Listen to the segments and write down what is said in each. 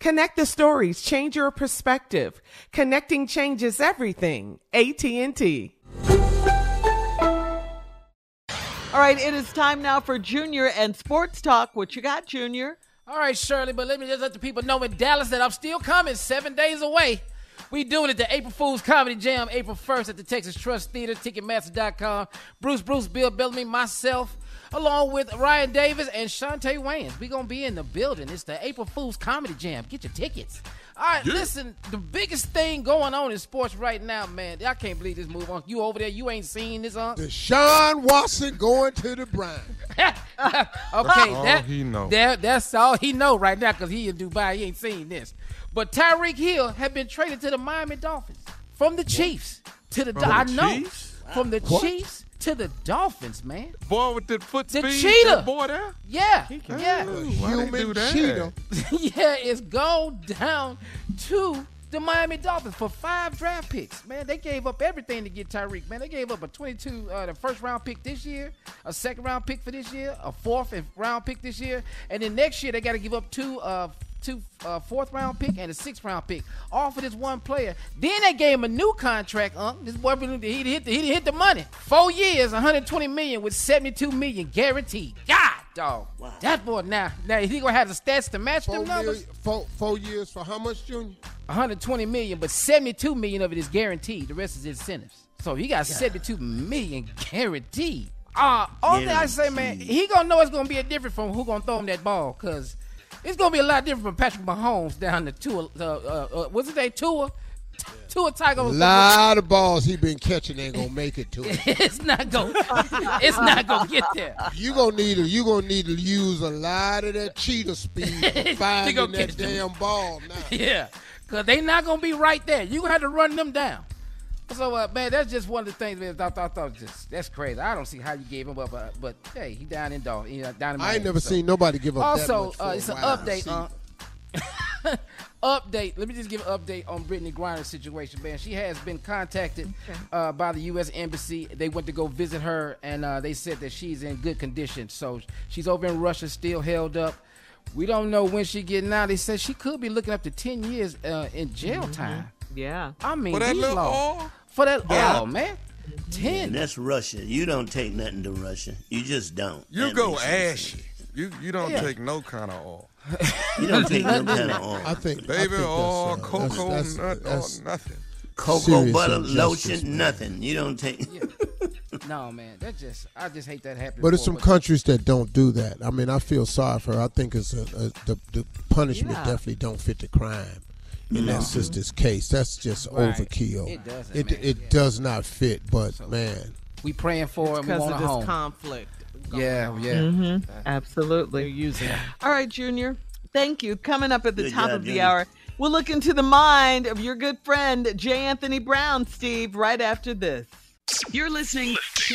Connect the stories, change your perspective. Connecting changes everything. AT&T. All right, it is time now for Junior and Sports Talk. What you got, Junior? All right, Shirley, but let me just let the people know in Dallas that I'm still coming 7 days away. We doing it at the April Fool's Comedy Jam, April 1st at the Texas Trust Theater, Ticketmaster.com. Bruce, Bill Bellamy, myself, along with Ryan Davis and Shantae Wayans. We're going to be in the building. It's the April Fool's Comedy Jam. Get your tickets. All right, Listen, the biggest thing going on in sports right now, man, I can't believe this move on. You over there, you ain't seen this on? Sean Watson going to the Browns. Okay, that's all he know right now because he in Dubai. He ain't seen this. But Tyreek Hill had been traded to the Miami Dolphins from the Chiefs to the Dolphins. I know. From the Chiefs to the Dolphins, man. Boy with the foot speed. The cheetah. Boy there. Yeah. Yeah. Human cheetah. Yeah, it's gone down to the Miami Dolphins for 5 draft picks. Man, they gave up everything to get Tyreek, man. They gave up a 22, the first-round pick this year, a second-round pick for this year, a fourth-round pick this year, and then next year they got to give up two fourth-round pick and a sixth-round pick, all for this one player. Then they gave him a new contract, This boy, he hit the money. 4 years, $120 million with $72 million guaranteed. God, dog. Wow. That boy, now he going to have the stats to match them numbers? 4 years for how much, Junior? $120 million, but $72 million of it is guaranteed. The rest is incentives. So he got $72 million guaranteed. Only thing I say, man, he going to know it's going to be a difference from who going to throw him that ball, because it's going to be a lot different from Patrick Mahomes down to Tua. What's his name? Tua Tagovailoa. A lot of balls he been catching ain't going to make it to him. It's not going to get there. You're going to need to use a lot of that cheetah speed to find that damn ball now. Yeah, because they not going to be right there. You're going to have to run them down. So, man, that's just one of the things, man, I thought that's crazy. I don't see how you gave him up, but hey, he down in Miami. I ain't never seen nobody give up that much. Also, it's an update. Update. Let me just give an update on Brittany Griner's situation, man. She has been contacted by the U.S. Embassy. They went to go visit her, and they said that she's in good condition. So she's over in Russia, still held up. We don't know when she's getting out. They said she could be looking up to 10 years in jail time. Yeah. I mean, for that little all? For that all, man. 10. Yeah, that's Russia. You don't take nothing to Russia. You just don't. You that go ashy. You don't take no kind of oil. You don't take no kind of oil. I think baby oil, cocoa, nut, nothing. Cocoa butter, lotion, nothing. You don't take. No, man, I just hate that happening. But there's some countries that don't do that. I mean, I feel sorry for her. I think it's the punishment definitely don't fit the crime. In that sister's case, that's just overkill. It doesn't. It does not fit. But so, man, we praying for it. We want her home. Because of this conflict. Yeah. Mm-hmm. Absolutely. You're using it. All right, Junior. Thank you. Coming up at the top of the hour, we'll look into the mind of your good friend, J. Anthony Brown, Steve, right after this. You're listening to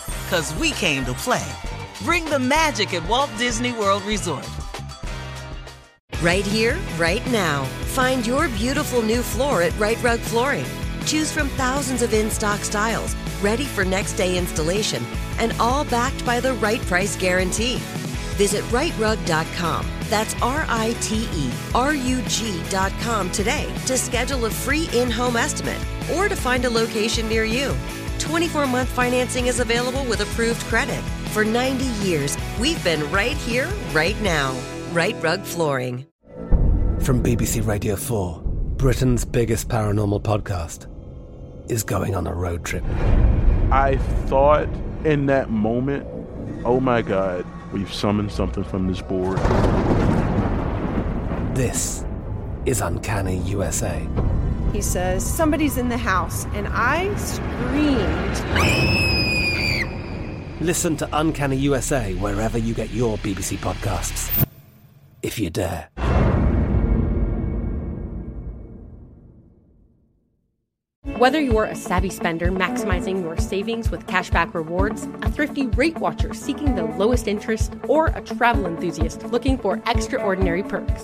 'Cause we came to play. Bring the magic at Walt Disney World Resort. Right here, right now. Find your beautiful new floor at Right Rug Flooring. Choose from thousands of in-stock styles, ready for next day installation, and all backed by the right price guarantee. Visit rightrug.com. That's RITERUG.com today to schedule a free in-home estimate or to find a location near you. 24-month financing is available with approved credit. For 90 years, we've been right here, right now. Right Rug Flooring. From BBC Radio 4, Britain's biggest paranormal podcast is going on a road trip. I thought in that moment, oh my God, we've summoned something from this board. This is Uncanny USA. He says, somebody's in the house, and I screamed. Listen to Uncanny USA wherever you get your BBC podcasts, if you dare. Whether you're a savvy spender maximizing your savings with cashback rewards, a thrifty rate watcher seeking the lowest interest, or a travel enthusiast looking for extraordinary perks,